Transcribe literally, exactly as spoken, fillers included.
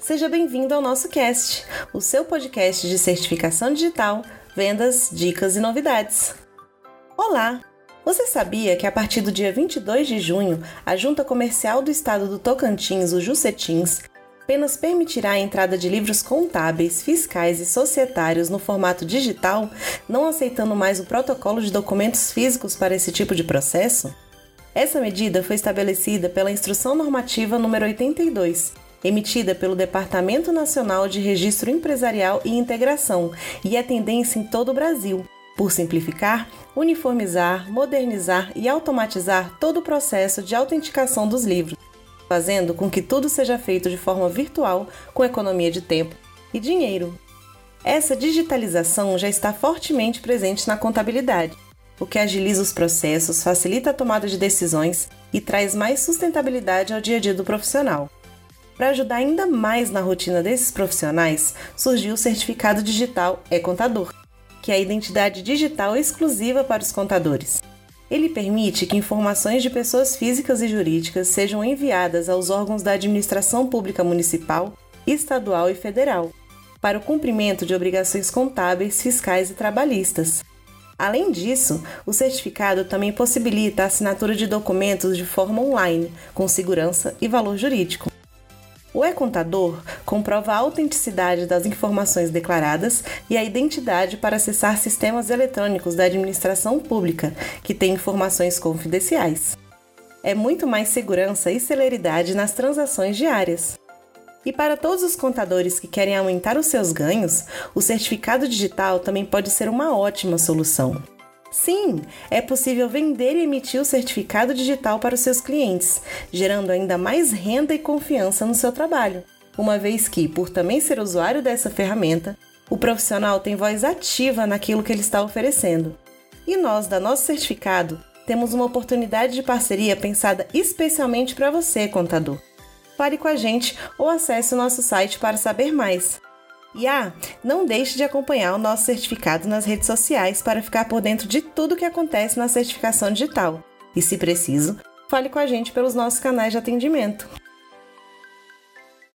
Seja bem-vindo ao nosso cast, o seu podcast de certificação digital, vendas, dicas e novidades. Olá! Você sabia que a partir do dia vinte e dois de junho, a Junta Comercial do Estado do Tocantins, o Jucetins, apenas permitirá a entrada de livros contábeis, fiscais e societários no formato digital, não aceitando mais o protocolo de documentos físicos para esse tipo de processo? Essa medida foi estabelecida pela Instrução Normativa número oitenta e dois, emitida pelo Departamento Nacional de Registro Empresarial e Integração, e é tendência em todo o Brasil, por simplificar, uniformizar, modernizar e automatizar todo o processo de autenticação dos livros, fazendo com que tudo seja feito de forma virtual, com economia de tempo e dinheiro. Essa digitalização já está fortemente presente na contabilidade, o que agiliza os processos, facilita a tomada de decisões e traz mais sustentabilidade ao dia a dia do profissional. Para ajudar ainda mais na rotina desses profissionais, surgiu o Certificado Digital E-Contador, que é a identidade digital exclusiva para os contadores. Ele permite que informações de pessoas físicas e jurídicas sejam enviadas aos órgãos da administração pública municipal, estadual e federal, para o cumprimento de obrigações contábeis, fiscais e trabalhistas. Além disso, o certificado também possibilita a assinatura de documentos de forma online, com segurança e valor jurídico. O e-contador comprova a autenticidade das informações declaradas e a identidade para acessar sistemas eletrônicos da administração pública, que têm informações confidenciais. É muito mais segurança e celeridade nas transações diárias. E para todos os contadores que querem aumentar os seus ganhos, o certificado digital também pode ser uma ótima solução. Sim, é possível vender e emitir o certificado digital para os seus clientes, gerando ainda mais renda e confiança no seu trabalho, uma vez que, por também ser usuário dessa ferramenta, o profissional tem voz ativa naquilo que ele está oferecendo. E nós, da Nosso Certificado, temos uma oportunidade de parceria pensada especialmente para você, contador. Fale com a gente ou acesse o nosso site para saber mais. E ah, não deixe de acompanhar o Nosso Certificado nas redes sociais para ficar por dentro de tudo o que acontece na certificação digital. E se preciso, fale com a gente pelos nossos canais de atendimento.